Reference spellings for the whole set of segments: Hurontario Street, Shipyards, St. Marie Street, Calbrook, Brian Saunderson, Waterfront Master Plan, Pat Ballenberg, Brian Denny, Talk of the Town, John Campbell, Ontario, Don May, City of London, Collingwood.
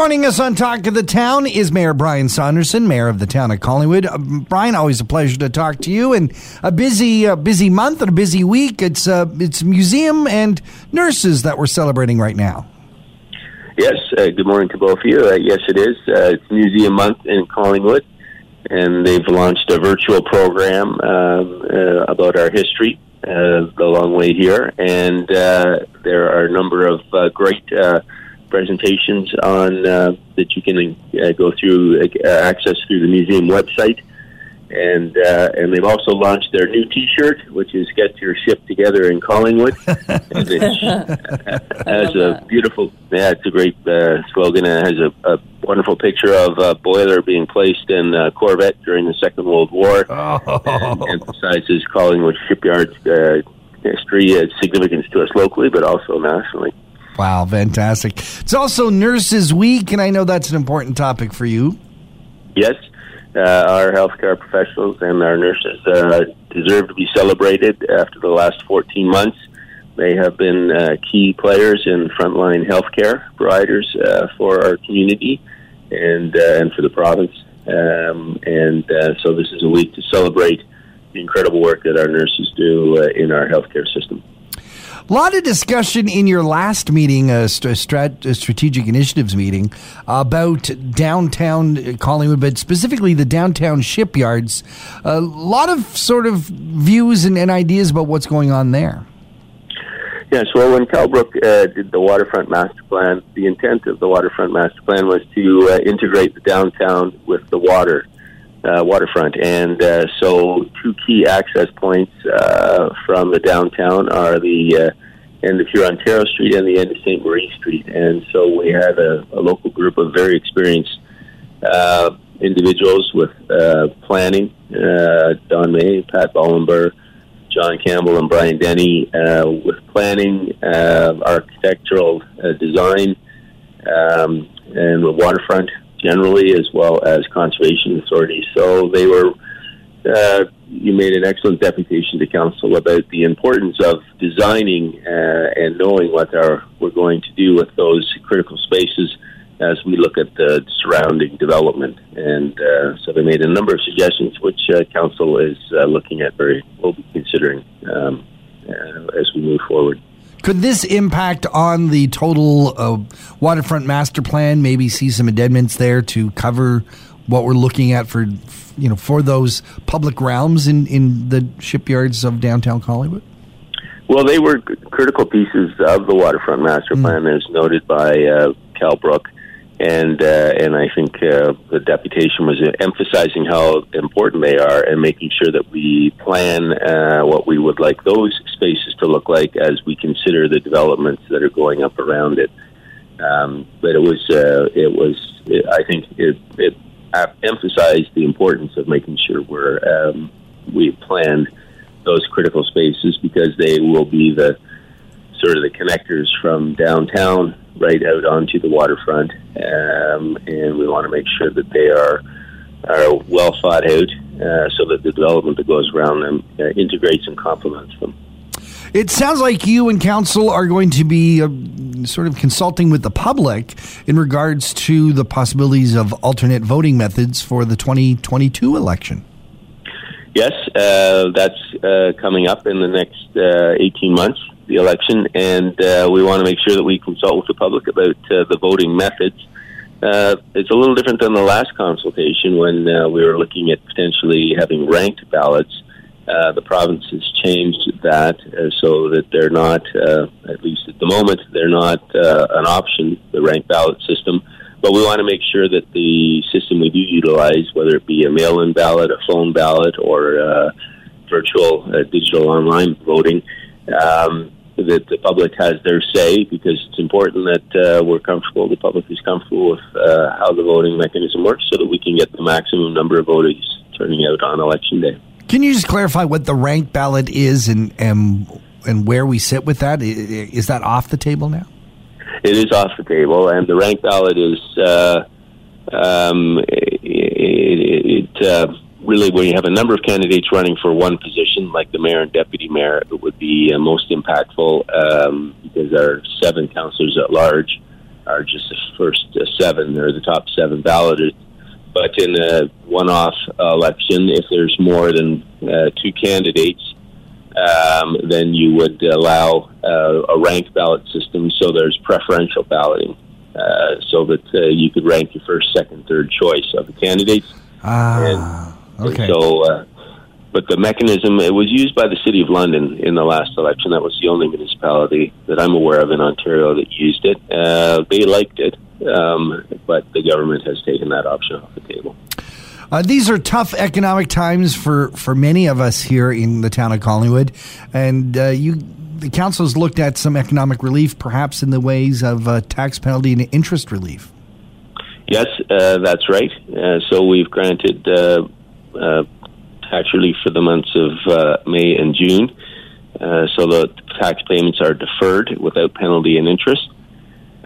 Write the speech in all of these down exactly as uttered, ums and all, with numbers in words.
Joining us on Talk of the Town is Mayor Brian Saunderson, Mayor of the Town of Collingwood. Uh, Brian, always a pleasure to talk to you. And a busy, uh, busy month and a busy week. It's uh, it's museum and nurses that we're celebrating right now. Yes. Uh, good morning to both of you. Uh, yes, it is. Uh, it's Museum Month in Collingwood, and they've launched a virtual program um, uh, about our history, uh, the long way here, and uh, there are a number of uh, great uh, presentations on uh, that you can uh, go through, uh, access through the museum website, and uh, and they've also launched their new T-shirt, which is "Get Your Ship Together in Collingwood," and it's, uh, has a beautiful, yeah, it's a great uh, slogan, and it has a, a wonderful picture of a boiler being placed in a Corvette during the Second World War, oh. and emphasizes Collingwood Shipyards' uh, history, its significance to us locally, but also nationally. Wow, fantastic. It's also Nurses Week, and I know that's an important topic for you. Yes, uh, our healthcare professionals and our nurses uh, deserve to be celebrated. After the last fourteen months. They have been uh, key players in frontline healthcare providers uh, for our community and uh, and for the province. Um, and uh, so this is a week to celebrate the incredible work that our nurses do uh, in our healthcare system. A lot of discussion in your last meeting, uh, st- strat- uh, strategic initiatives meeting, about downtown Collingwood, but specifically the downtown shipyards. A lot of sort of views and, and ideas about what's going on there. Yes, well, when Calbrook uh, did the Waterfront Master Plan, the intent of the Waterfront Master Plan was to uh, integrate the downtown with the water, uh, waterfront. And uh, so two key access points uh, from the downtown are the uh, end of Hurontario Street and the end of Saint Marie Street. And so we had a, a local group of very experienced uh, individuals with uh, planning, uh, Don May, Pat Ballenberg, John Campbell and Brian Denny, uh, with planning, uh, architectural uh, design, um, and the waterfront generally, as well as conservation authorities. So they were, uh, you made an excellent deputation to council about the importance of designing uh, and knowing what our, we're going to do with those critical spaces as we look at the surrounding development. And uh, so they made a number of suggestions, which uh, council is uh, looking at very, will be considering um, uh, as we move forward. Could this impact on the total uh, waterfront master plan, maybe see some amendments there to cover what we're looking at for, you know, for those public realms in, in the shipyards of downtown Collingwood? Well, they were critical pieces of the waterfront master plan, mm. as noted by uh, Calbrook. And uh, and I think uh, the deputation was emphasizing how important they are and making sure that we plan uh, what we would like those spaces to look like as we consider the developments that are going up around it. Um, but it was uh, it was it, I think it, it emphasized the importance of making sure we're um, we planned those critical spaces, because they will be the sort of the connectors from downtown right out onto the waterfront, um, and we want to make sure that they are are well thought out uh, so that the development that goes around them uh, integrates and complements them. It sounds like you and council are going to be uh, sort of consulting with the public in regards to the possibilities of alternate voting methods for the twenty twenty-two election. Yes, uh, that's uh, coming up in the next uh, eighteen months. The election, and uh, we want to make sure that we consult with the public about uh, the voting methods. Uh, it's a little different than the last consultation when uh, we were looking at potentially having ranked ballots. Uh, the province has changed that uh, so that they're not, uh, at least at the moment, they're not uh, an option, the ranked ballot system. But we want to make sure that the system we do utilize, whether it be a mail-in ballot, a phone ballot, or uh, virtual uh, digital online voting, um that the public has their say, because it's important that uh, we're comfortable, the public is comfortable with uh, how the voting mechanism works so that we can get the maximum number of voters turning out on election day. Can you just clarify what the ranked ballot is and and, and where we sit with that? Is that off the table now? It is off the table, and the ranked ballot is uh, um, it, it, it uh, really, when you have a number of candidates running for one position, like the mayor and deputy mayor, it would be uh, most impactful um, because our seven councillors at large are just the first uh, seven or the top seven balloted. But in a one-off election, if there's more than uh, two candidates, um, then you would allow uh, a ranked ballot system, so there's preferential balloting, uh, so that uh, you could rank your first, second, third choice of the candidates. Ah, and, okay. And so, uh, but the mechanism, it was used by the City of London in the last election. That was the only municipality that I'm aware of in Ontario that used it. Uh, they liked it. Um, but the government has taken that option off the table. Uh, these are tough economic times for, for many of us here in the town of Collingwood. And uh, you, the council's looked at some economic relief, perhaps in the ways of uh, tax penalty and interest relief. Yes, uh, that's right. Uh, so we've granted uh, uh, tax relief for the months of uh, May and June. Uh, so the tax payments are deferred without penalty and interest.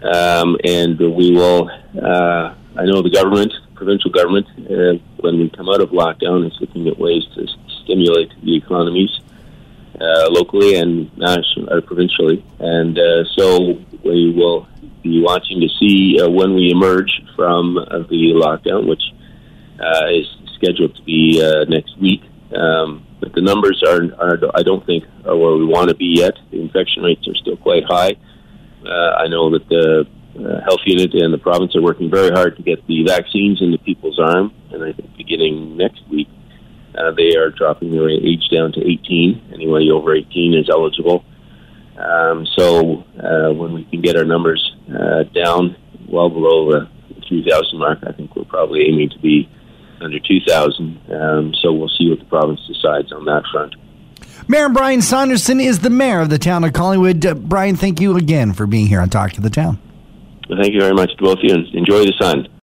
Um, and we will, uh, I know the government, provincial government, uh, when we come out of lockdown, is looking at ways to s- stimulate the economies uh, locally and nationally, or provincially. And uh, so we will be watching to see uh, when we emerge from uh, the lockdown, which uh, is scheduled to be uh, next week. Um, but the numbers are, are, I don't think, are where we want to be yet. The infection rates are still quite high. Uh, I know that the uh, health unit and the province are working very hard to get the vaccines into people's arm, and I think beginning next week, uh, they are dropping their age down to eighteen. Anybody over eighteen is eligible. Um, so uh, when we can get our numbers uh, down well below the two thousand mark, I think we're probably aiming to be under two thousand. Um, so we'll see what the province decides on that front. Mayor Brian Saunderson is the mayor of the town of Collingwood. Uh, Brian, thank you again for being here on Talk to the Town. Well, thank you very much to both of you. Enjoy the sun.